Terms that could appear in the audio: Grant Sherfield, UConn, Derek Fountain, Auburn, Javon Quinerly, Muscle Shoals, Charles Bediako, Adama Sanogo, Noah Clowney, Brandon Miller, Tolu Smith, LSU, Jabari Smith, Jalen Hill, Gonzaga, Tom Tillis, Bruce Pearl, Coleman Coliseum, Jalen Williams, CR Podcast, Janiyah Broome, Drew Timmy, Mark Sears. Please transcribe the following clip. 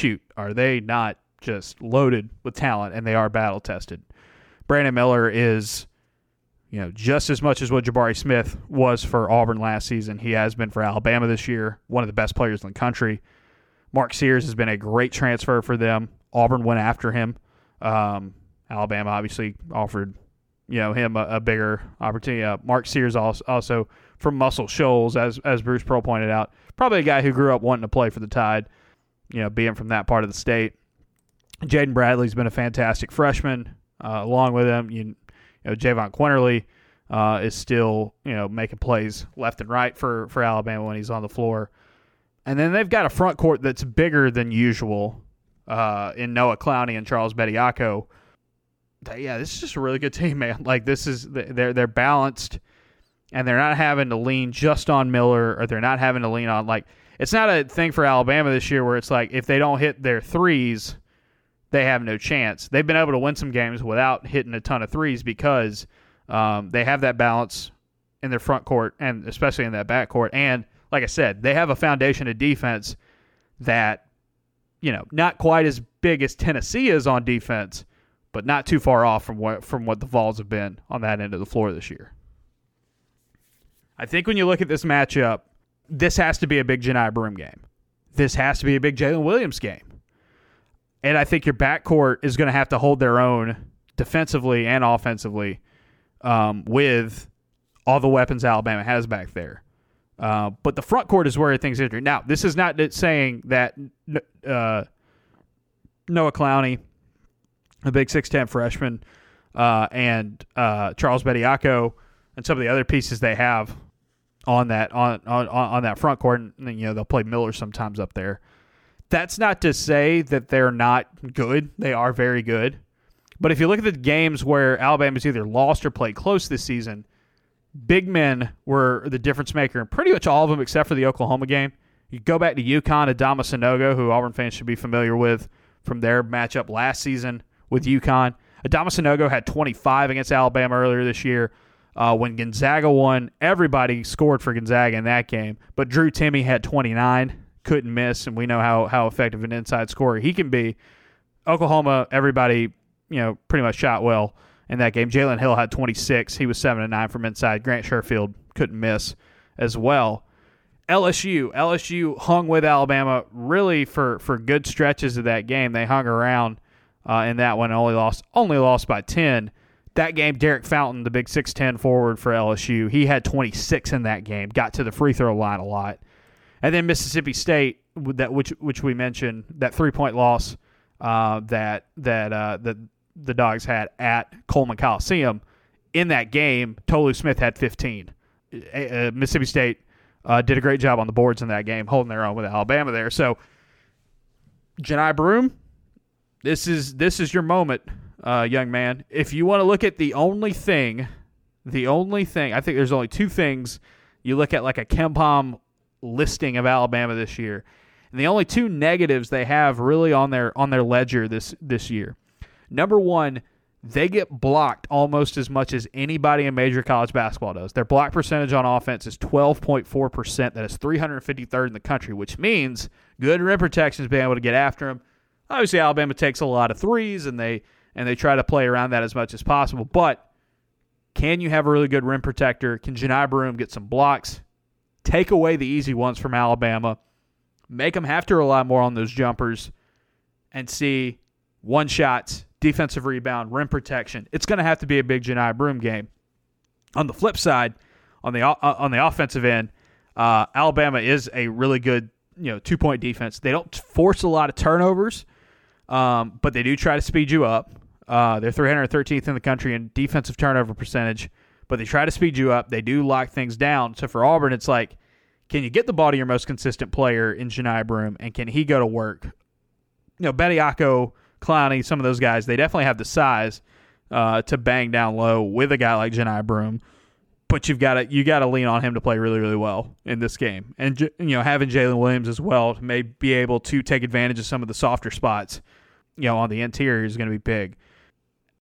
shoot, are they not just loaded with talent, and they are battle tested. Brandon Miller is, you know, just as much as what Jabari Smith was for Auburn last season. He has been for Alabama this year, one of the best players in the country. Mark Sears has been a great transfer for them. Auburn went after him. Alabama obviously offered, you know, him a bigger opportunity. Mark Sears also from Muscle Shoals, as Bruce Pearl pointed out, probably a guy who grew up wanting to play for the Tide, you know, being from that part of the state. Jaden Bradley's been a fantastic freshman. Along with him, you know, Javon Quinerly is still, you know, making plays left and right for Alabama when he's on the floor. And then they've got a front court that's bigger than usual in Noah Clowney and Charles Bediako. Yeah, this is just a really good team, man. Like, this is they're balanced, and they're not having to lean just on Miller, or they're not having to lean on, like, it's not a thing for Alabama this year where it's like if they don't hit their threes, they have no chance. They've been able to win some games without hitting a ton of threes because they have that balance in their front court and especially in that back court. And like I said, they have a foundation of defense that, you know, not quite as big as Tennessee is on defense, but not too far off from what the Vols have been on that end of the floor this year. I think when you look at this matchup, this has to be a big Janiyah Broome game. This has to be a big Jalen Williams game. And I think your backcourt is going to have to hold their own defensively and offensively with all the weapons Alabama has back there. But the front court is where things are. Now, this is not saying that Noah Clowney, a big 6'10 freshman, and Charles Bediako and some of the other pieces they have on that front court, and you know they'll play Miller sometimes up there. That's not to say that they're not good. They are very good. But if you look at the games where Alabama's either lost or played close this season, big men were the difference maker in pretty much all of them except for the Oklahoma game. You go back to UConn, Adama Sanogo, who Auburn fans should be familiar with from their matchup last season with UConn. Adama Sanogo had 25 against Alabama earlier this year. When Gonzaga won, everybody scored for Gonzaga in that game. But Drew Timmy had 29. Couldn't miss, and we know how effective an inside scorer he can be. Oklahoma, everybody, you know, pretty much shot well in that game. Jalen Hill had 26. He was 7-9 from inside. Grant Sherfield couldn't miss as well. LSU hung with Alabama really for good stretches of that game. They hung around in that one and only lost by 10. That game, Derek Fountain, the big 6'10 forward for LSU, he had 26 in that game. Got to the free throw line a lot. And then Mississippi State, which we mentioned, that 3-point loss that the Dogs had at Coleman Coliseum. In that game, Tolu Smith had 15. Mississippi State did a great job on the boards in that game, holding their own with Alabama there. So, Janiyah Broome, this is your moment, young man. If you want to look at the only thing, I think there's only two things you look at, like a Kempom listing of Alabama this year, and the only two negatives they have really on their ledger this year. Number one, they get blocked almost as much as anybody in major college basketball does. Their block percentage on offense is 12.4%. That is 353rd in the country, which means good rim protection is being able to get after them. Obviously, Alabama takes a lot of threes, and they try to play around that as much as possible. But can you have a really good rim protector? Can Janiyah Broome get some blocks? Take away the easy ones from Alabama, make them have to rely more on those jumpers, and see one-shots, defensive rebound, rim protection. It's going to have to be a big Janiyah Broome game. On the flip side, on the offensive end, Alabama is a really good, you know, two-point defense. They don't force a lot of turnovers, but they do try to speed you up. They're 313th in the country in defensive turnover percentage. But they try to speed you up. They do lock things down. So for Auburn, it's like, can you get the ball to your most consistent player in Janiyah Broome, and can he go to work? You know, Bediako, Clowney, some of those guys, they definitely have the size to bang down low with a guy like Janiyah Broome. But you got to lean on him to play really, really well in this game. And you know, having Jalen Williams as well may be able to take advantage of some of the softer spots, you know, on the interior is going to be big.